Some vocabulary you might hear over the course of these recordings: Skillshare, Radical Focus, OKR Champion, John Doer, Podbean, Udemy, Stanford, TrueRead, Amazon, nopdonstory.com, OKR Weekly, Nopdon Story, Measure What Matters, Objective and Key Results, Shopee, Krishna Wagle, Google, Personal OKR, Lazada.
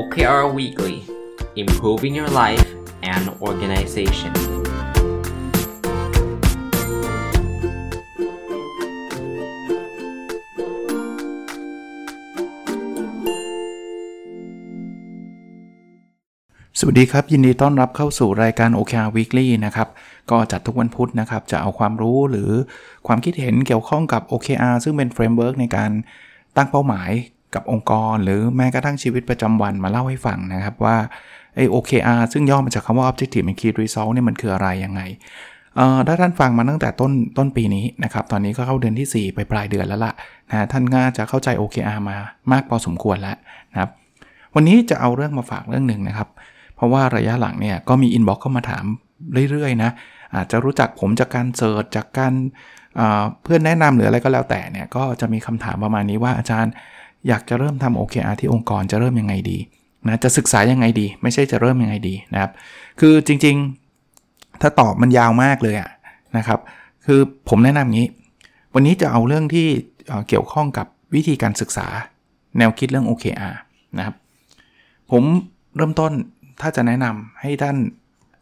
OKR Weekly Improving Your Life and Organization สวัสดีครับยินดีต้อนรับเข้าสู่รายการ OKR Weekly นะครับก็จัดทุกวันพุธนะครับจะเอาความรู้หรือความคิดเห็นเกี่ยวข้องกับ OKR ซึ่งเป็นเฟรมเวิร์คในการตั้งเป้าหมายกับองค์กรหรือแม้กระทั่งชีวิตประจำวันมาเล่าให้ฟังนะครับว่าไอ้ OKR ซึ่งย่อมาจากคำว่า Objective and Key Results เนี่ยมันคืออะไรยังไงถ้าท่านฟังมาตั้งแต่ต้นปีนี้นะครับตอนนี้ก็เข้าเดือนที่4ไปปลายเดือนแล้วล่ะนะท่านน่าจะเข้าใจ OKR มามากพอสมควรแล้วนะครับวันนี้จะเอาเรื่องมาฝากเรื่องนึงนะครับเพราะว่าระยะหลังเนี่ยก็มีอินบ็อกซ์เข้ามาถามเรื่อยๆนะอาจจะรู้จักผมจากการเสิร์ชจากการเพื่อนแนะนำหรืออะไรก็แล้วแต่เนี่ยก็จะมีคำถามประมาณนี้ว่าอาจารย์อยากจะเริ่มทำ OKR ที่องค์กรจะเริ่มยังไงดีนะจะศึกษายังไงดีไม่ใช่จะเริ่มยังไงดีนะครับคือจริงๆถ้าตอบมันยาวมากเลยอะนะครับคือผมแนะนำงี้วันนี้จะเอาเรื่องที่เกี่ยวข้องกับวิธีการศึกษาแนวคิดเรื่อง OKR นะครับผมเริ่มต้นถ้าจะแนะนำให้ท่าน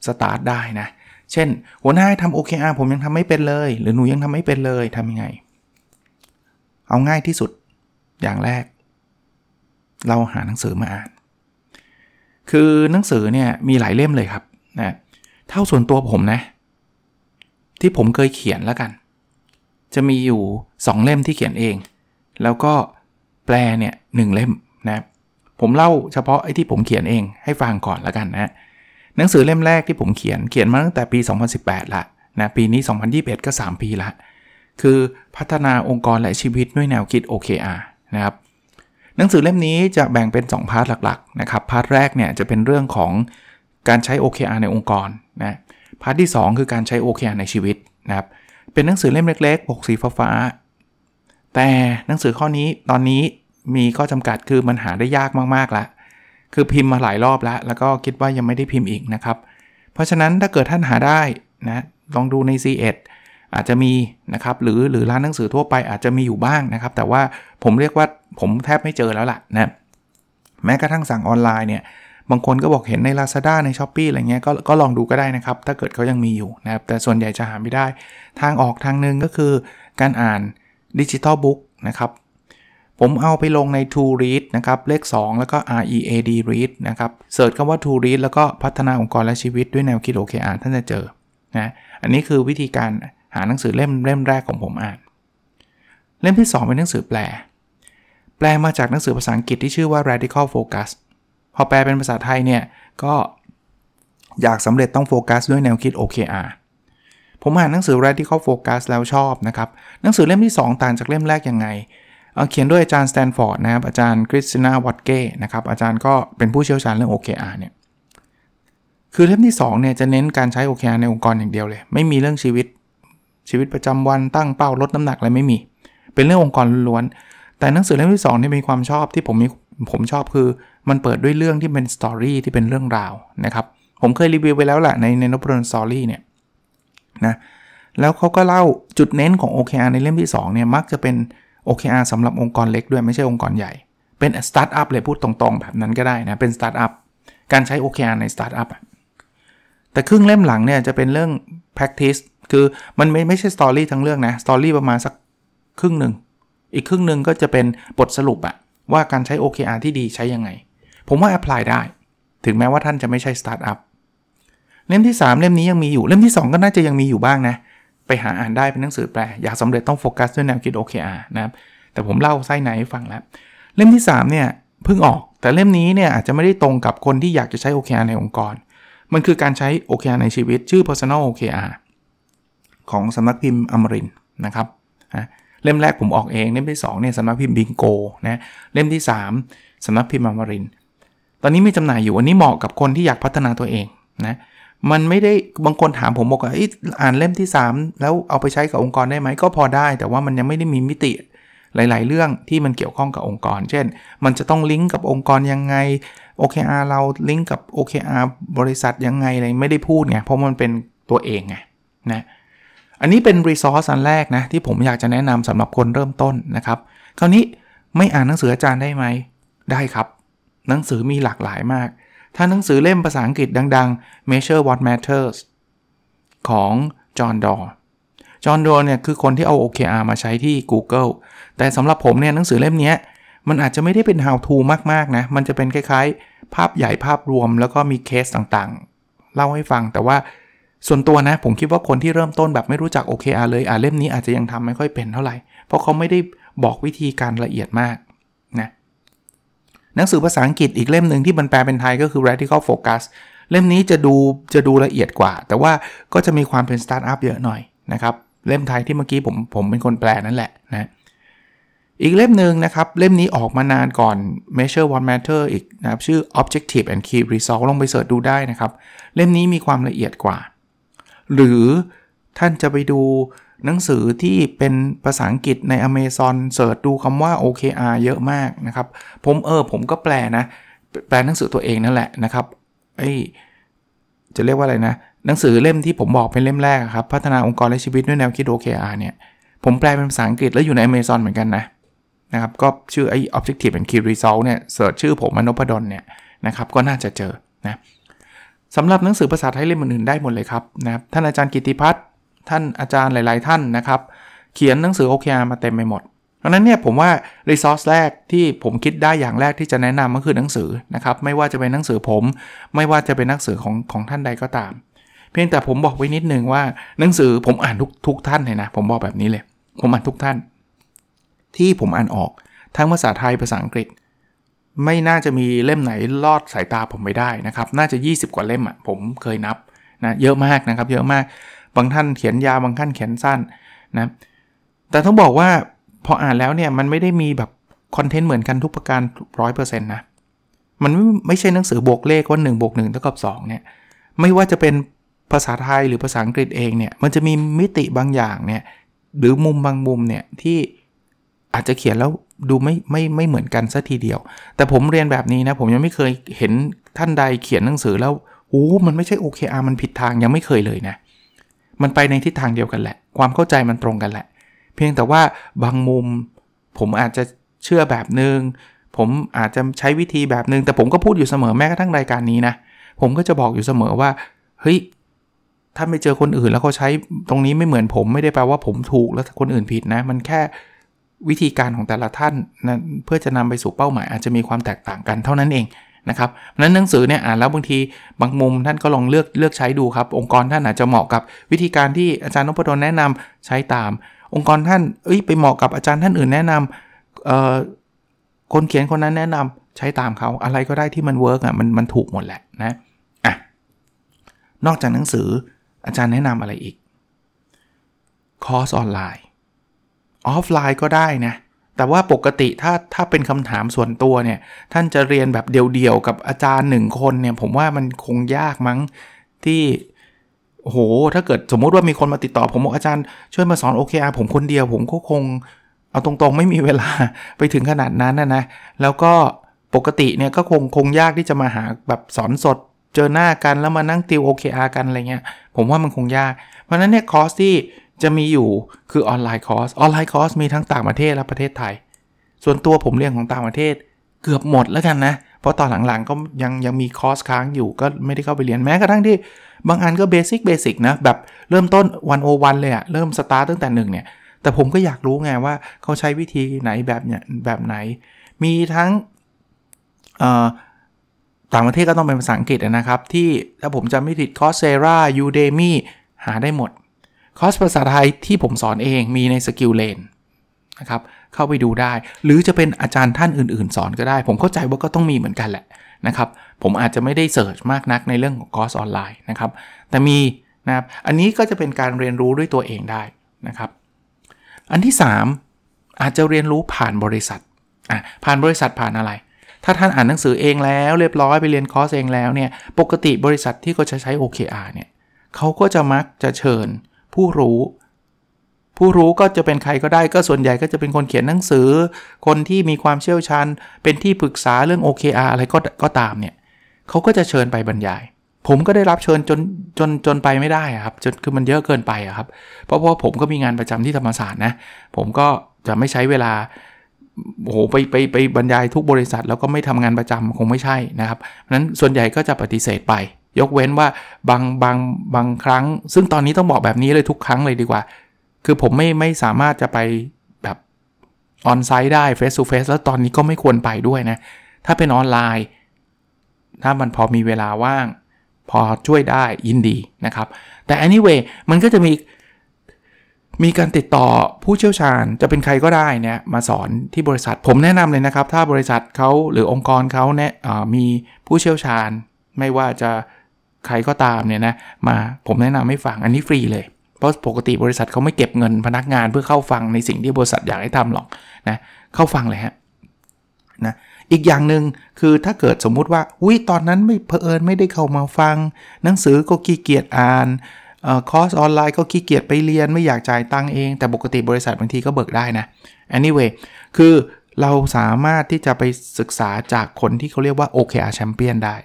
สตาร์ทได้นะเช่นหัวหน้าทำ OKR ผมยังทำไม่เป็นเลยหรือหนูยังทำไม่เป็นเลยทำยังไงเอาง่ายที่สุดอย่างแรกเราหาหนังสือมาอ่านคือหนังสือเนี่ยมีหลายเล่มเลยครับนะเท่าส่วนตัวผมนะที่ผมเคยเขียนแล้วกันจะมีอยู่2เล่มที่เขียนเองแล้วก็แปลเนี่ย1เล่มนะผมเล่าเฉพาะไอ้ที่ผมเขียนเองให้ฟังก่อนแล้วกันนะหนังสือเล่มแรกที่ผมเขียนมาตั้งแต่ปี2018ละนะปีนี้2021ก็3ปีละคือพัฒนาองค์กรและชีวิตด้วยแนวคิด OKR นะครับหนังสือเล่มนี้จะแบ่งเป็น2พาร์ทหลักๆนะครับพาร์ทแรกเนี่ยจะเป็นเรื่องของการใช้ OKR ในองค์กรนะพาร์ทที่2คือการใช้ OKR ในชีวิตนะครับเป็นหนังสือเล่มเล็กๆปกสีฟ้าๆแต่หนังสือข้อนี้ตอนนี้มีข้อจำกัดคือมันหาได้ยากมากๆละคือพิมพ์มาหลายรอบแล้วก็คิดว่ายังไม่ได้พิมพ์อีกนะครับเพราะฉะนั้นถ้าเกิดท่านหาได้นะลองดูใน C1 อาจจะมีนะครับหรือร้านหนังสือทั่วไปอาจจะมีอยู่บ้างนะครับแต่ว่าผมเรียกว่าผมแทบไม่เจอแล้วล่ะนะแม้กระทั่งสั่งออนไลน์เนี่ยบางคนก็บอกเห็นใน Lazada ใน Shopee อะไรเงี้ยก็ลองดูก็ได้นะครับถ้าเกิดเขายังมีอยู่นะครับแต่ส่วนใหญ่จะหาไม่ได้ทางออกทางนึงก็คือการอ่าน Digital Book นะครับผมเอาไปลงใน TrueRead นะครับเลข2แล้วก็ READ Read นะครับเสิร์ชคำว่า TrueRead แล้วก็พัฒนาองค์กรและชีวิตด้วยแนวคิด OKR ท่านจะเจอนะอันนี้คือวิธีการหาหนังสือเล่มแรกของผมอ่านเล่มที่2เป็นหนังสือแปลมาจากหนังสือภาษาอังกฤษที่ชื่อว่า Radical Focus พอแปลเป็นภาษาไทยเนี่ยก็อยากสำเร็จต้องโฟกัสด้วยแนวคิด OKR ผมอ่านหนังสือ Radical Focus แล้วชอบนะครับหนังสือเล่มที่2ต่างจากเล่มแรกยังไงเขียนด้วยอาจารย์ Stanford นะครับอาจารย์ Krishna Wagle นะครับอาจารย์ก็เป็นผู้เชี่ยวชาญเรื่อง OKR เนี่ยคือเล่มที่2เนี่ยจะเน้นการใช้ OKR ในองค์กรอย่างเดียวเลยไม่มีเรื่องชีวิตประจำวันตั้งเป้าลดน้ำหนักอะไรไม่มีเป็นเรื่ององค์กรล้วนแต่หนังสือเล่มที่2เนี่ยมีความชอบที่ผมชอบคือมันเปิดด้วยเรื่องที่เป็นสตอรี่ที่เป็นเรื่องราวนะครับผมเคยรีวิวไปแล้วแหละในนพดลสตอรี่เนี่ยนะแล้วเขาก็เล่าจุดเน้นของ OKR ในเล่มที่2เนี่ยมักจะเป็นOKR สำหรับองค์กรเล็กด้วยไม่ใช่องค์กรใหญ่เป็นสตาร์ทอัพเลยพูดตรงๆแบบนั้นก็ได้นะเป็นสตาร์ทอัพการใช้ OKR ในสตาร์ทอัพแต่ครึ่งเล่มหลังเนี่ยจะเป็นเรื่อง practice คือมันไม่ใช่สตอรี่ทั้งเรื่องนะสตอรี่ประมาณสักครึ่งนึงอีกครึ่งนึงก็จะเป็นบทสรุปอะว่าการใช้ OKR ที่ดีใช้ยังไงผมว่า apply ได้ถึงแม้ว่าท่านจะไม่ใช่สตาร์ทอัพเล่มที่3เล่มนี้ยังมีอยู่เล่มที่2ก็น่าจะยังมีอยู่บ้างนะไปหาอ่านได้เป็นหนังสือแปลอยากสำเร็จต้องโฟกัสด้วยแนวคิด OKR นะครับแต่ผมเล่าไส้ในให้ฟังแล้วเล่มที่3เนี่ยเพิ่งออกแต่เล่มนี้เนี่ยอาจจะไม่ได้ตรงกับคนที่อยากจะใช้ OKR ในองค์กรมันคือการใช้ OKR ในชีวิตชื่อ Personal OKR ของสำนักพิมพ์อมรินทร์นะครับเล่มแรกผมออกเองเล่มที่2เนี่ยสำนักพิมพ์บิงโกนะเล่มที่3สำนักพิมพ์อมรินทร์ตอนนี้มีจำหน่ายอยู่อันนี้เหมาะกับคนที่อยากพัฒนาตัวเองนะมันไม่ได้บางคนถามผมบอกว่าอ่านเล่มที่3แล้วเอาไปใช้กับองค์กรได้ไหมก็พอได้แต่ว่ามันยังไม่ได้มีมิติหลายๆเรื่องที่มันเกี่ยวข้องกับองค์กรเช่นมันจะต้องลิงก์กับองค์กรยังไง OKR เราลิงก์กับ OKR บริษัทยังไงอะไรไม่ได้พูดไงเพราะมันเป็นตัวเองไงนะอันนี้เป็น resource อันแรกนะที่ผมอยากจะแนะนำสำหรับคนเริ่มต้นนะครับคราวนี้ไม่อ่านหนังสืออาจารย์ได้ไหมได้ครับ หนังสือมีหลากหลายมากถ้าหนังสือเล่มภาษาอังกฤษดังๆ Measure What Matters ของ John Doer เนี่ยคือคนที่เอา OKR มาใช้ที่ Google แต่สำหรับผมเนี่ยหนังสือเล่มนี้มันอาจจะไม่ได้เป็น how to มากๆนะมันจะเป็นคล้ายๆภาพใหญ่ภาพรวมแล้วก็มีเคสต่างๆเล่าให้ฟังแต่ว่าส่วนตัวนะผมคิดว่าคนที่เริ่มต้นแบบไม่รู้จัก OKR เลยเล่มนี้อาจจะยังทำไม่ค่อยเป็นเท่าไหร่เพราะเขาไม่ได้บอกวิธีการละเอียดมากนะหนังสือภาษาอังกฤษอีกเล่มนึงที่มันแปลเป็นไทยก็คือ Radical Focus เล่มนี้จะดูละเอียดกว่าแต่ว่าก็จะมีความเป็นสตาร์ทอัพเยอะหน่อยนะครับเล่มไทยที่เมื่อกี้ผมเป็นคนแปลนั่นแหละนะอีกเล่มนึงนะครับเล่มนี้ออกมานานก่อน Measure What Matters อีกนะครับชื่อ Objective and Key Results ลองไปเสิร์ชดูได้นะครับเล่มนี้มีความละเอียดกว่าหรือท่านจะไปดูหนังสือที่เป็นภาษาอังกฤษใน Amazon เสิร์ชดูคำว่า OKR เยอะมากนะครับผมก็แปลหนังสือตัวเองนั่นแหละนะครับจะเรียกว่าอะไรนะหนังสือเล่มที่ผมบอกเป็นเล่มแรกครับพัฒนาองค์กรและชีวิตด้วยแนวคิด OKR เนี่ยผมแปลเป็นภาษาอังกฤษแล้วอยู่ใน Amazon เหมือนกันนะครับก็ชื่อObjective and Key Results เนี่ยเสิร์ชชื่อผมอนพดลเนี่ยนะครับก็น่าจะเจอนะสำหรับหนังสือภาษาไทยเล่มอื่นๆได้หมดเลยครับนะครับท่านอาจารย์กิติพัฒน์ท่านอาจารย์หลายๆท่านนะครับเขียนหนังสือ OKR มาเต็มไปหมดดังนั้นเนี่ยผมว่ารีซอสแรกที่ผมคิดได้อย่างแรกที่จะแนะนำก็คือหนังสือนะครับไม่ว่าจะเป็นหนังสือผมไม่ว่าจะเป็นหนังสือของท่านใดก็ตามเพียงแต่ผมบอกไว้นิดนึงว่าหนังสือผมอ่านทุกท่านเลยนะผมบอกแบบนี้เลยผมอ่านทุกท่านที่ผมอ่านออกทั้งภาษาไทยภาษาอังกฤษไม่น่าจะมีเล่มไหนลอดสายตาผมไม่ได้นะครับน่าจะ20กว่าเล่มผมเคยนับนะเยอะมากนะครับเยอะมากบางท่านเขียนยาวบางท่านเขียนสั้นนะแต่ต้องบอกว่าพออ่านแล้วเนี่ยมันไม่ได้มีแบบคอนเทนต์เหมือนกันทุกประการ 100% นะมันไม่ใช่หนังสือบวกเลขว่า1 + 1 = 2เนี่ยไม่ว่าจะเป็นภาษาไทยหรือภาษาอังกฤษเองเนี่ยมันจะมีมิติบางอย่างเนี่ยหรือมุมบางมุมเนี่ยที่อาจจะเขียนแล้วดูไม่เหมือนกันซะทีเดียวแต่ผมเรียนแบบนี้นะผมยังไม่เคยเห็นท่านใดเขียนหนังสือแล้วมันไม่ใช่ OKR มันผิดทางยังไม่เคยเลยนะมันไปในทิศทางเดียวกันแหละความเข้าใจมันตรงกันแหละเพียงแต่ว่าบางมุมผมอาจจะเชื่อแบบนึงผมอาจจะใช้วิธีแบบนึงแต่ผมก็พูดอยู่เสมอแม้กระทั่งรายการนี้นะผมก็จะบอกอยู่เสมอว่าเฮ้ยถ้าไปเจอคนอื่นแล้วเขาใช้ตรงนี้ไม่เหมือนผมไม่ได้แปลว่าผมถูกแล้วคนอื่นผิดนะมันแค่วิธีการของแต่ละท่านนะเพื่อจะนำไปสู่เป้าหมายอาจจะมีความแตกต่างกันเท่านั้นเองนะครับนั้นหนังสือเนี่ยอ่านแล้วบางทีบางมุมท่านก็ลองเลือกใช้ดูครับองค์กรท่านอาจจะเหมาะกับวิธีการที่อาจารย์นพดลแนะนำใช้ตามองค์กรท่านไปเหมาะกับอาจารย์ท่านอื่นแนะนำคนเขียนคนนั้นแนะนำใช้ตามเขาอะไรก็ได้ที่มันเวิร์กมันถูกหมดแหละนะนอกจากหนังสืออาจารย์แนะนำอะไรอีกคอร์สออนไลน์ออฟไลน์ก็ได้นะแต่ว่าปกติถ้าเป็นคำถามส่วนตัวเนี่ยท่านจะเรียนแบบเดียวๆกับอาจารย์1คนเนี่ยผมว่ามันคงยากมั้งที่ถ้าเกิดสมมติว่ามีคนมาติดต่อผมบอกอาจารย์ช่วยมาสอน OKR ผมคนเดียวผมก็คงเอาตรงๆไม่มีเวลาไปถึงขนาดนั้นนะแล้วก็ปกติเนี่ยก็คงยากที่จะมาหาแบบสอนสดเจอหน้ากันแล้วมานั่งติว OKR กันอะไรเงี้ยผมว่ามันคงยากเพราะฉะนั้นเนี่ยคอร์สที่จะมีอยู่คือออนไลน์คอร์สมีทั้งต่างประเทศและประเทศไทยส่วนตัวผมเรียนของต่างประเทศเกือบหมดแล้วกันนะเพราะตอนหลังๆก็ยังมีคอร์สค้างอยู่ก็ไม่ได้เข้าไปเรียนแม้กระทั่งที่บางอันก็เบสิกนะแบบเริ่มต้น101เลยอะเริ่มสตาร์ตตั้งแต่1เนี่ยแต่ผมก็อยากรู้ไงว่าเขาใช้วิธีไหนแบบไหนมีทั้งต่างประเทศก็ต้องเป็นภาษาอังกฤษนะครับที่ถ้าผมจำไม่ผิดคอร์สเซรายูเดมี่หาได้หมดคอร์สภาษาไทยที่ผมสอนเองมีในสกิลเลนนะครับเข้าไปดูได้หรือจะเป็นอาจารย์ท่านอื่นๆสอนก็ได้ผมเข้าใจว่าก็ต้องมีเหมือนกันแหละนะครับผมอาจจะไม่ได้เสิร์ชมากนักในเรื่องของคอร์สออนไลน์นะครับแต่มีนะครับอันนี้ก็จะเป็นการเรียนรู้ด้วยตัวเองได้นะครับอันที่3อาจจะเรียนรู้ผ่านบริษัทผ่านอะไรถ้าท่านอ่านหนังสือเองแล้วเรียบร้อยไปเรียนคอร์สเองแล้วเนี่ยปกติบริษัทที่เขาจะใช้ OKR เนี่ยเขาก็จะมักจะเชิญผู้รู้ก็จะเป็นใครก็ได้ก็ส่วนใหญ่ก็จะเป็นคนเขียนหนังสือคนที่มีความเชี่ยวชาญเป็นที่ปรึกษาเรื่อง OKR อะไรก็ตามเนี่ยเขาก็จะเชิญไปบรรยายผมก็ได้รับเชิญจนไปไม่ได้ครับจนคือมันเยอะเกินไปครับเพราะผมก็มีงานประจำที่ธรรมศาสตร์นะผมก็จะไม่ใช้เวลา โหไปบรรยายทุกบริษัทแล้วก็ไม่ทำงานประจำคงไม่ใช่นะครับนั้นส่วนใหญ่ก็จะปฏิเสธไปยกเว้นว่าบางครั้งซึ่งตอนนี้ต้องบอกแบบนี้เลยทุกครั้งเลยดีกว่าคือผมไม่สามารถจะไปแบบออนไซต์ได้เฟสทูเฟสแล้วตอนนี้ก็ไม่ควรไปด้วยนะถ้าเป็นออนไลน์ถ้ามันพอมีเวลาว่างพอช่วยได้ยินดีนะครับแต่ anyway มันก็จะมีการติดต่อผู้เชี่ยวชาญจะเป็นใครก็ได้เนี่ยมาสอนที่บริษัทผมแนะนำเลยนะครับถ้าบริษัทเขาหรือองค์กรเขาเนี่ยมีผู้เชี่ยวชาญไม่ว่าจะใครก็ตามเนี่ยนะมาผมแนะนำให้ฟังอันนี้ฟรีเลยเพราะปกติบริษัทเขาไม่เก็บเงินพนักงานเพื่อเข้าฟังในสิ่งที่บริษัทอยากให้ทำหรอกนะเข้าฟังเลยฮะนะอีกอย่างนึงคือถ้าเกิดสมมุติว่าอุ๊ยตอนนั้นไม่เผอิญไม่ได้เข้ามาฟังหนังสือก็ขี้เกียจอ่านคอร์สออนไลน์ก็ขี้เกียจไปเรียนไม่อยากจ่ายตังค์เองแต่ปกติบริษัทบางทีก็เบิกได้นะ anyway คือเราสามารถที่จะไปศึกษาจากคนที่เขาเรียกว่า OKR Champion ได้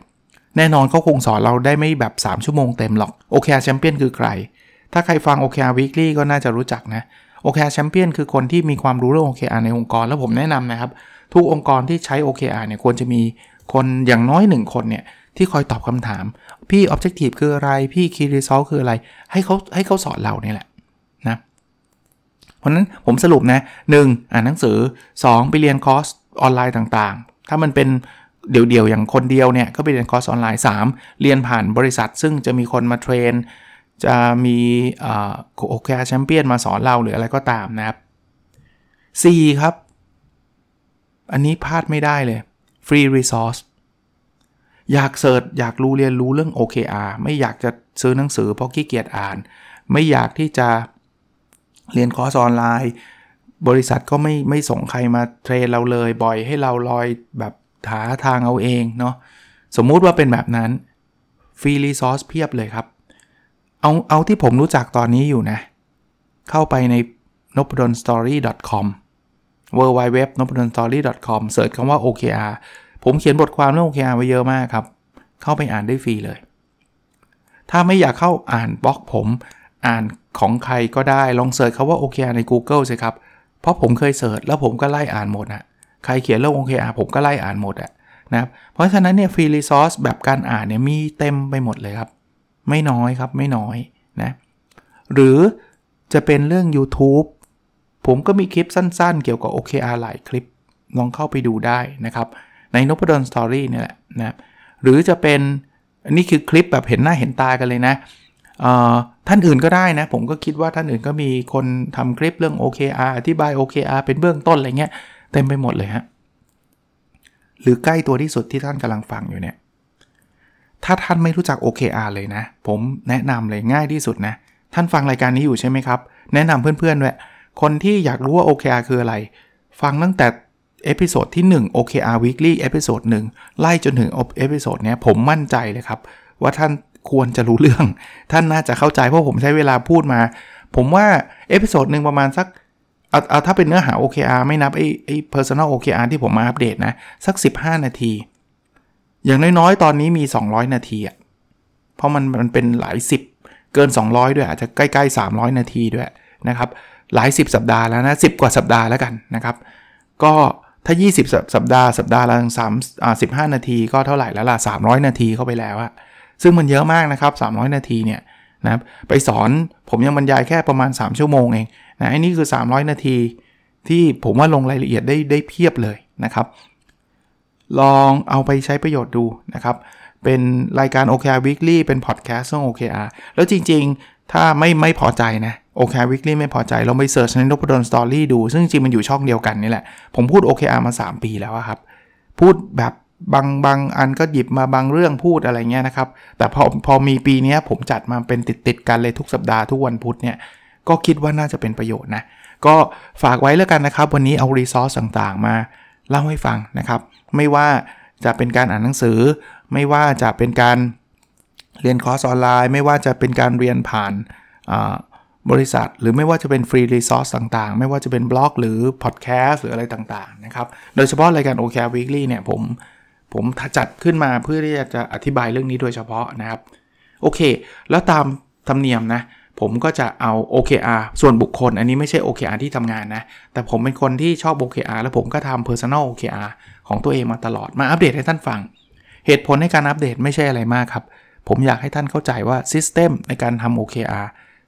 แน่นอนเขาคงสอนเราได้ไม่แบบ3ชั่วโมงเต็มหรอก OKR Champion คือใครถ้าใครฟัง OKR Weekly ก็น่าจะรู้จักนะ OKR Champion คือคนที่มีความรู้เรื่อง OKR ในองค์กรแล้วผมแนะนำนะครับทุกองค์กรที่ใช้ OKR เนี่ยควรจะมีคนอย่างน้อย1คนเนี่ยที่คอยตอบคำถามพี่ Objective คืออะไรพี่ Key Result คืออะไรให้เขาสอนเรานี่แหละนะเพราะนั้นผมสรุปนะ 1. อ่านหนังสือ 2. ไปเรียนคอร์สออนไลน์ต่างๆถ้ามันเป็นเดี่ยวๆอย่างคนเดียวเนี่ยก็ไปเรียนคอร์สออนไลน์ 3. เรียนผ่านบริษัทซึ่งจะมีคนมาเทรนจะมีOKR Champion มาสอนเราหรืออะไรก็ตามนะครับ 4. ครับอันนี้พลาดไม่ได้เลย Free Resourceอยากเสิร์ชอยากรู้เรียนรู้เรื่อง OKR ไม่อยากจะซื้อหนังสือเพราะขี้เกียจอ่านไม่อยากที่จะเรียนคอร์สออนไลน์บริษัทก็ไม่ส่งใครมาเทรนเราเลยบ่อยให้เราลอยแบบหาทางเอาเองเนาะสมมุติว่าเป็นแบบนั้นฟรีรีซอร์สเพียบเลยครับเอาที่ผมรู้จักตอนนี้อยู่นะเข้าไปใน nopdonstory.com www.nopdonstory.com เสิร์ชคำว่า OKRผมเขียนบทความเรื่อง OKR ไว้เยอะมากครับเข้าไปอ่านได้ฟรีเลยถ้าไม่อยากเข้าอ่านบล็อกผมอ่านของใครก็ได้ลองเสิร์ชคำว่า OKR ใน Google สิครับเพราะผมเคยเสิร์ชแล้วผมก็ไล่อ่านหมดนะใครเขียนเรื่อง OKR ผมก็ไล่อ่านหมดอ่ะนะครับเพราะฉะนั้นเนี่ยฟรีรีซอร์สแบบการอ่านเนี่ยมีเต็มไปหมดเลยครับไม่น้อยครับไม่น้อยนะหรือจะเป็นเรื่อง YouTube ผมก็มีคลิปสั้นๆเกี่ยวกับ OKR หลายคลิปลองเข้าไปดูได้นะครับใน Nopdon Story เนี่ยแหละนะหรือจะเป็นนี่คือคลิปแบบเห็นหน้าเห็นตากันเลยนะท่านอื่นก็ได้นะผมก็คิดว่าท่านอื่นก็มีคนทำคลิปเรื่อง OKR อธิบาย OKR เป็นเบื้องต้นอะไรเงี้ยเต็มไปหมดเลยฮะหรือใกล้ตัวที่สุดที่ท่านกำลังฟังอยู่เนี่ยถ้าท่านไม่รู้จัก OKR เลยนะผมแนะนำเลยง่ายที่สุดนะท่านฟังรายการนี้อยู่ใช่ไหมครับแนะนำเพื่อนๆด้วยคนที่อยากรู้ว่า OKR คืออะไรฟังตั้งแต่เอพิโซดที่1 OKR Weekly เอพิโซด1ไล่จนถึงเอพิโซดเนี้ยผมมั่นใจเลยครับว่าท่านควรจะรู้เรื่องท่านน่าจะเข้าใจเพราะผมใช้เวลาพูดมาผมว่าเอพิโซดนึงประมาณสักเอาถ้าเป็นเนื้อหา OKR ไม่นับไอ้ Personal OKR ที่ผมมาอัปเดตนะสัก15นาทีอย่างน้อยๆตอนนี้มี200นาทีอ่ะเพราะมันเป็นหลาย10เกิน200ด้วยอาจจะใกล้ๆ300นาทีด้วยนะครับหลาย10สัปดาห์แล้วนะ10กว่าสัปดาห์แล้วกันนะครับก็ถ้า20สัปดาห์ละ15นาทีก็เท่าไหร่แล้วล่ะ300นาทีเข้าไปแล้วอะซึ่งมันเยอะมากนะครับ300นาทีเนี่ยนะครับไปสอนผมยังบรรยายแค่ประมาณ3ชั่วโมงเองนะไอ้นี่คือ300นาทีที่ผมว่าลงรายละเอียดได้เพียบเลยนะครับลองเอาไปใช้ประโยชน์ดูนะครับเป็นรายการ OKR Weekly เป็นพอดแคสต์ของ OKR แล้วจริงๆถ้าไม่พอใจนะOKR Weekly ไม่พอใจลองไปเสิร์ชใน Nopdon Story ดูซึ่งจริงมันอยู่ช่องเดียวกันนี่แหละผมพูด OKR มา3ปีแล้วครับพูดแบบบางอันก็หยิบมาบางเรื่องพูดอะไรเงี้ยนะครับแต่พอมีปีนี้ผมจัดมาเป็นติดกันเลยทุกสัปดาห์ทุกวันพุธเนี่ยก็คิดว่าน่าจะเป็นประโยชน์นะก็ฝากไว้แล้วกันนะครับวันนี้เอา resource ต่างๆมาเล่าให้ฟังนะครับไม่ว่าจะเป็นการอ่านหนังสือไม่ว่าจะเป็นการเรียนคอร์สออนไลน์ไม่ว่าจะเป็นการเรียนผ่านบริษัทหรือไม่ว่าจะเป็นฟรีรีซอร์สต่างๆไม่ว่าจะเป็นบล็อกหรือพอดแคสต์หรืออะไรต่างๆนะครับโดยเฉพาะรายการ OKR Weekly เนี่ยผมจัดขึ้นมาเพื่อที่จะอธิบายเรื่องนี้โดยเฉพาะนะครับโอเคแล้วตามธรรมเนียมนะ ผมก็จะเอา OKR ส่วนบุคคลอันนี้ไม่ใช่ OKR ที่ทำงานนะแต่ผมเป็นคนที่ชอบ OKR แล้วผมก็ทำ Personal OKR ของตัวเองมาตลอดมาอัปเดตให้ท่านฟังเหตุผลในการอัปเดตไม่ใช่อะไรมากครับผมอยากให้ท่านเข้าใจว่า System ในการทำ OKR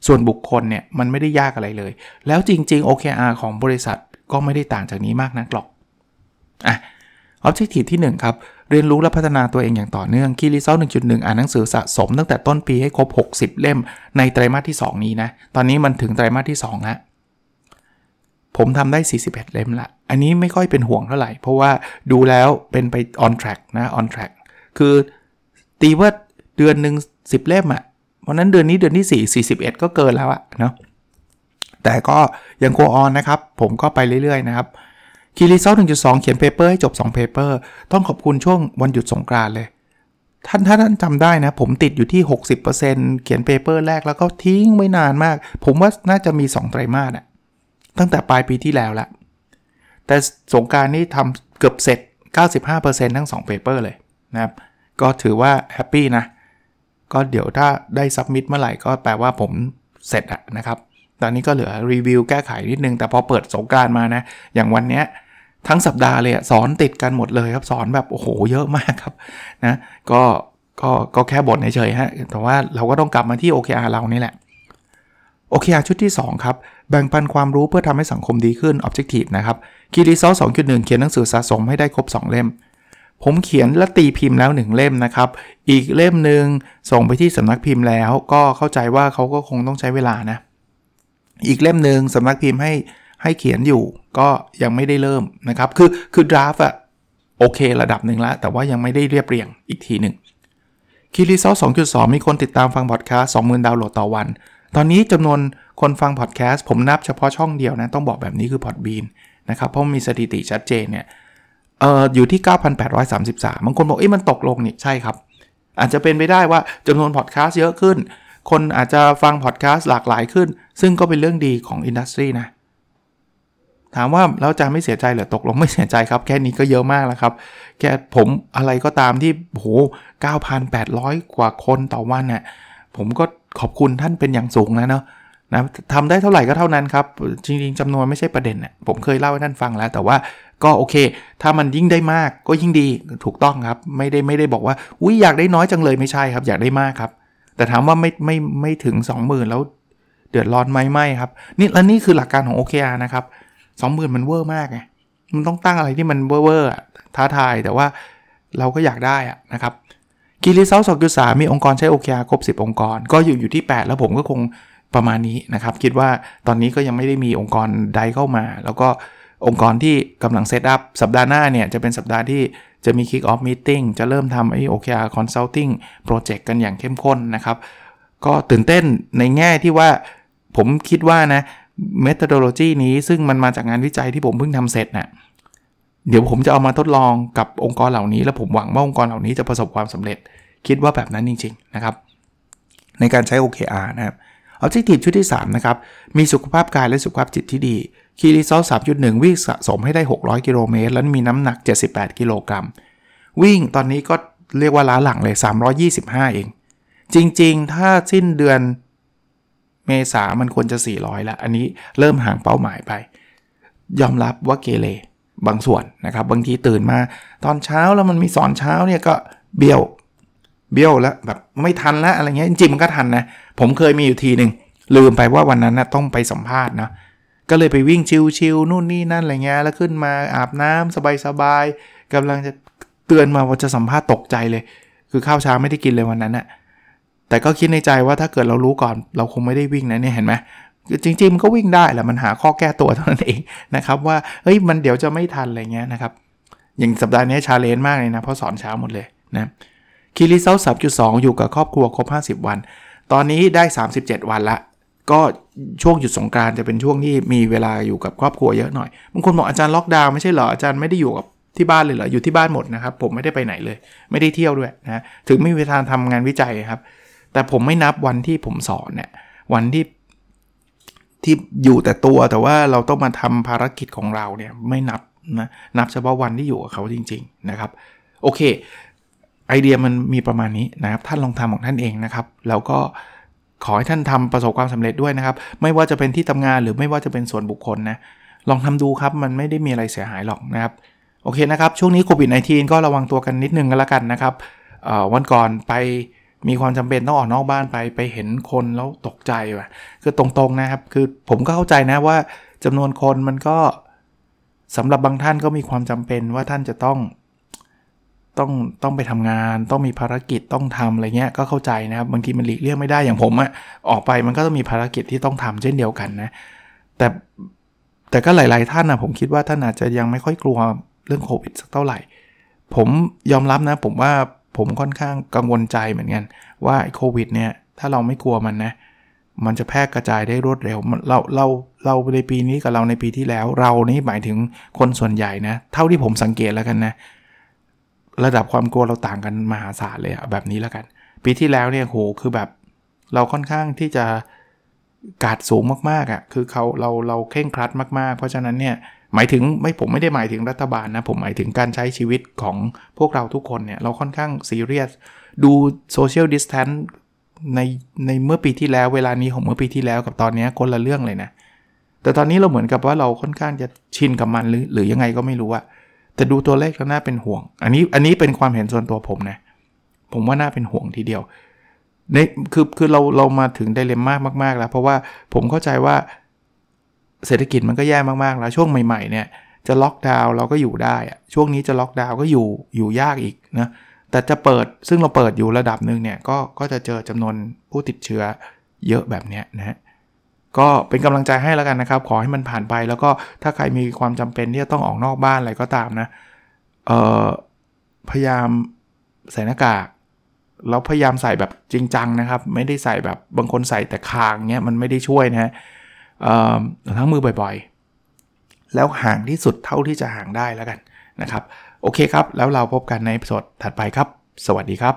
ส่วนบุคคลเนี่ยมันไม่ได้ยากอะไรเลยแล้วจริงๆ OKR ของบริษัทก็ไม่ได้ต่างจากนี้มากนักหรอกอ่ะ Objective ที่1ครับเรียนรู้และพัฒนาตัวเองอย่างต่อเนื่อง Key Result 1.1 อ่านหนังสือสะสมตั้งแต่ต้นปีให้ครบ60เล่มในไตรมาสที่2นี้นะตอนนี้มันถึงไตรมาสที่2แล้วผมทำได้41เล่มละอันนี้ไม่ค่อยเป็นห่วงเท่าไหร่เพราะว่าดูแล้วเป็นไป on track นะ on track คือตีว่าเดือนนึง10เล่มอ่ะเพราะนั้นเดือนนี้เดือนที่4 41ก็เกินแล้วอ่ะเนาะแต่ก็ยังโกออนนะครับผมก็ไปเรื่อยๆนะครับคีรีเซล 1.2 เขียนเพเปอร์ให้จบ2เพเปอร์ต้องขอบคุณช่วงวันหยุดสงกรานต์เลยถ้าท่านจำได้นะผมติดอยู่ที่ 60% เขียนเพเปอร์แรกแล้วก็ทิ้งไว้นานมากผมว่าน่าจะมี2ไตรมาสอ่ะตั้งแต่ปลายปีที่แล้วละแต่สงกรานต์นี่ทำเกือบเสร็จ 95% ทั้ง2เพเปอร์เลยนะครับก็ถือว่าแฮปปี้นะก็เดี๋ยวถ้าได้ซับมิทเมื่อไหร่ก็แปลว่าผมเสร็จอ่ะนะครับตอนนี้ก็เหลือรีวิวแก้ไขนิดนึงแต่พอเปิดสงกรานต์มานะอย่างวันเนี้ยทั้งสัปดาห์เลยอ่ะสอนติดกันหมดเลยครับสอนแบบโอ้โหเยอะมากครับนะก็แค่บ่นเฉยๆฮะแต่ว่าเราก็ต้องกลับมาที่ OKR เรานี่แหละ OKR ชุดที่2ครับแบ่งปันความรู้เพื่อทำให้สังคมดีขึ้น Objective นะครับ Key Result 2.1 เขียนหนังสือสะสมให้ได้ครบ2เล่มผมเขียนและตีพิมพ์แล้ว1เล่มนะครับอีกเล่มนึงส่งไปที่สำนักพิมพ์แล้วก็เข้าใจว่าเขาก็คงต้องใช้เวลานะอีกเล่มนึงสำนักพิมพ์ให้เขียนอยู่ก็ยังไม่ได้เริ่มนะครับคือ draft อ่ะโอเคระดับหนึ่งละแต่ว่ายังไม่ได้เรียบเรียงอีกทีหนึ่ง Key Result 2.2 มีคนติดตามฟังพอดแคสต์ 20,000 ดาวน์โหลดต่อวันตอนนี้จำนวนคนฟังพอดแคสต์ผมนับเฉพาะช่องเดียวนะต้องบอกแบบนี้คือ Podbean นะครับเพราะมีสถิติชัดเจนเนี่ยอยู่ที่ 9,833 บางคนบอกเอ๊ะมันตกลงนี่ใช่ครับอาจจะเป็นไปได้ว่าจำนวนพอดแคสต์เยอะขึ้นคนอาจจะฟังพอดแคสต์หลากหลายขึ้นซึ่งก็เป็นเรื่องดีของอินดัสทรีนะถามว่าเราจะไม่เสียใจหรือตกลงไม่เสียใจครับแค่นี้ก็เยอะมากแล้วครับแค่ผมอะไรก็ตามที่โห 9,800 กว่าคนต่อวันน่ะผมก็ขอบคุณท่านเป็นอย่างสูงนะเนาะนะทำได้เท่าไหร่ก็เท่านั้นครับจริงๆจำนวนไม่ใช่ประเด็นน่ะผมเคยเล่าให้ท่านฟังแล้วแต่ว่าก็โอเคถ้ามันยิ่งได้มากก็ยิ่งดีถูกต้องครับไม่ได้บอกว่าอุ๊ยอยากได้น้อยจังเลยไม่ใช่ครับอยากได้มากครับแต่ถามว่าไม่ถึง 20,000 แล้วเดือดร้อนมั้ยไม่ครับนี่และนี่คือหลักการของ OKR นะครับ20,000 มันเวอร์มากไงมันต้องตั้งอะไรที่มันเวอร์ๆท้าทายแต่ว่าเราก็อยากได้อะนะครับ Key Result 2.3 มีองค์กรใช้ OKR ครบ10องค์กรก็อยู่ที่8แล้วผมก็คงประมาณนี้นะครับคิดว่าตอนนี้ก็ยังไม่ได้มีองค์กรใดเข้ามาแล้วก็องค์กรที่กำลังเซตอัพสัปดาห์หน้าเนี่ยจะเป็นสัปดาห์ที่จะมี Kick Off Meeting จะเริ่มทำไอ้ OKR Consulting Project กันอย่างเข้มข้นนะครับก็ตื่นเต้นในแง่ที่ว่าผมคิดว่านะmethodology นี้ซึ่งมันมาจากงานวิจัยที่ผมเพิ่งทำเสร็จน่ะเดี๋ยวผมจะเอามาทดลองกับองค์กรเหล่านี้แล้วผมหวังว่าองค์กรเหล่านี้จะประสบความสำเร็จคิดว่าแบบนั้นจริงๆนะครับในการใช้ OKR นะครับ Objective ชุดที่3นะครับมีสุขภาพกายและสุขภาพจิตที่ดี Key Result 3.1 วิ่งสะสมให้ได้600กิโลเมตรแล้วมีน้ำหนัก78กิโลกรัมวิ่งตอนนี้ก็เรียกว่าล้าหลังเลย325เองจริงๆถ้าสิ้นเดือนเมษามันควรจะ400แล้วอันนี้เริ่มห่างเป้าหมายไปยอมรับว่าเกเรบางส่วนนะครับบางทีตื่นมาตอนเช้าแล้วมันมีสอนเช้าเนี่ยก็เบี้ยวแล้วแบบไม่ทันแล้วอะไรเงี้ยจริงๆมันก็ทันนะผมเคยมีอยู่ทีนึงลืมไปว่าวันนั้นนะต้องไปสัมภาษณ์นะก็เลยไปวิ่งชิวๆนู่นนี่นั่นอะไรเงี้ยแล้วขึ้นมาอาบน้ำสบายๆกำลังจะเตือนมาว่าจะสัมภาษณ์ตกใจเลยคือข้าวเช้าไม่ได้กินเลยวันนั้นนะแต่ก็คิดในใจว่าถ้าเกิดเรารู้ก่อนเราคงไม่ได้วิ่งนะเนี่ยเห็นไหมจริงๆมันก็วิ่งได้แหละมันหาข้อแก้ตัวเท่านั้นเองนะครับว่าเฮ้ยมันเดี๋ยวจะไม่ทันอะไรเงี้ยนะครับอย่างสัปดาห์นี้ชาเลนจ์มากเลยนะเพราะสอนเช้าหมดเลยนะ Key Result 3.2 อยู่กับครอบครัวครบ50วันตอนนี้ได้37วันละก็ช่วงหยุดสงกรานต์จะเป็นช่วงที่มีเวลาอยู่กับครอบครัวเยอะหน่อยบางคนบอกอาจารย์ล็อกดาวน์ไม่ใช่เหรออาจารย์ไม่ได้อยู่กับที่บ้านเลยเหรออยู่ที่บ้านหมดนะครับผมไม่ได้ไปไหนเลยไม่ได้เที่ยวด้วยนะถึงไม่มีเวลาทำงานวิจัยครับแต่ผมไม่นับวันที่ผมสอนเนี่ยวันที่อยู่แต่ตัวแต่ว่าเราต้องมาทำภารกิจของเราเนี่ยไม่นับนะนับเฉพาะวันที่อยู่กับเขาจริงๆนะครับโอเคไอเดียมันมีประมาณนี้นะครับท่านลองทำของท่านเองนะครับแล้วก็ ขอให้ท่านทำประสบความสำเร็จด้วยนะครับไม่ว่าจะเป็นที่ทำงานหรือไม่ว่าจะเป็นส่วนบุคคลนะลองทำดูครับมันไม่ได้มีอะไรเสียหายหรอกนะครับโอเคนะครับช่วงนี้โควิด-19 ก็ระวังตัวกันนิดนึงกันละกันนะครับวันก่อนไปมีความจำเป็นต้องออกนอกบ้านไปเห็นคนแล้วตกใจว่ะคือตรงๆนะครับคือผมก็เข้าใจนะว่าจำนวนคนมันก็สำหรับบางท่านก็มีความจำเป็นว่าท่านจะต้องไปทำงานต้องมีภารกิจต้องทำอะไรเงี้ยก็เข้าใจนะครับบางทีมันหลีกเลี่ยงไม่ได้อย่างผมอะออกไปมันก็ต้องมีภารกิจที่ต้องทำเช่นเดียวกันนะแต่ก็หลายๆท่านนะผมคิดว่าท่านอาจจะยังไม่ค่อยกลัวเรื่องโควิดสักเท่าไหร่ผมยอมรับนะผมว่าผมค่อนข้างกังวลใจเหมือนกันว่าโควิดเนี่ยถ้าเราไม่กลัวมันนะมันจะแพร่กระจายได้รวดเร็วเราในปีนี้กับเราในปีที่แล้วเรานี่หมายถึงคนส่วนใหญ่นะเท่าที่ผมสังเกตแล้วกันนะระดับความกลัวเราต่างกันมหาศาลเลยอะแบบนี้แล้วกันปีที่แล้วเนี่ยโหคือแบบเราค่อนข้างที่จะกาดสูงมากๆอะคือเราเคร่งครัดมากๆเพราะฉะนั้นเนี่ยหมายถึงผมไม่ได้หมายถึงรัฐบาลนะผมหมายถึงการใช้ชีวิตของพวกเราทุกคนเนี่ยเราค่อนข้างซีเรียสดูโซเชียลดิสแทนซ์ในเมื่อปีที่แล้วเวลานี้ของเมื่อปีที่แล้วกับตอนนี้คนละเรื่องเลยนะแต่ตอนนี้เราเหมือนกับว่าเราค่อนข้างจะชินกับมันหรือยังไงก็ไม่รู้อะแต่ดูตัวเลขแล้วน่าเป็นห่วงอันนี้เป็นความเห็นส่วนตัวผมนะผมว่าน่าเป็นห่วงทีเดียวในคือเรามาถึงไดเลมม่ามากๆแล้วเพราะว่าผมเข้าใจว่าเศรษฐกิจมันก็แย่มากๆแล้วช่วงใหม่ๆเนี่ยจะล็อกดาวน์เราก็อยู่ได้อะช่วงนี้จะล็อกดาวน์ก็อยู่ยากอีกนะแต่จะเปิดซึ่งเราเปิดอยู่ระดับนึงเนี่ยก็จะเจอจำนวนผู้ติดเชื้อเยอะแบบเนี้ยนะฮะก็เป็นกำลังใจให้แล้วกันนะครับขอให้มันผ่านไปแล้วก็ถ้าใครมีความจำเป็นที่จะต้องออกนอกบ้านอะไรก็ตามนะพยายามใส่หน้ากากแล้วพยายามใส่แบบจริงจังนะครับไม่ได้ใส่แบบบางคนใส่แต่คางเงี้ยมันไม่ได้ช่วยนะฮะล้างมือบ่อยๆแล้วห่างที่สุดเท่าที่จะห่างได้แล้วกันนะครับโอเคครับแล้วเราพบกันในเอพิโซดถัดไปครับสวัสดีครับ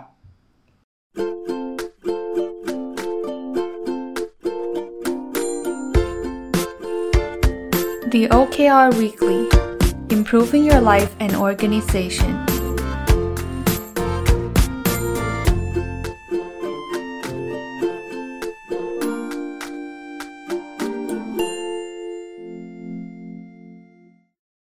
The OKR Weekly Improving Your Life and Organization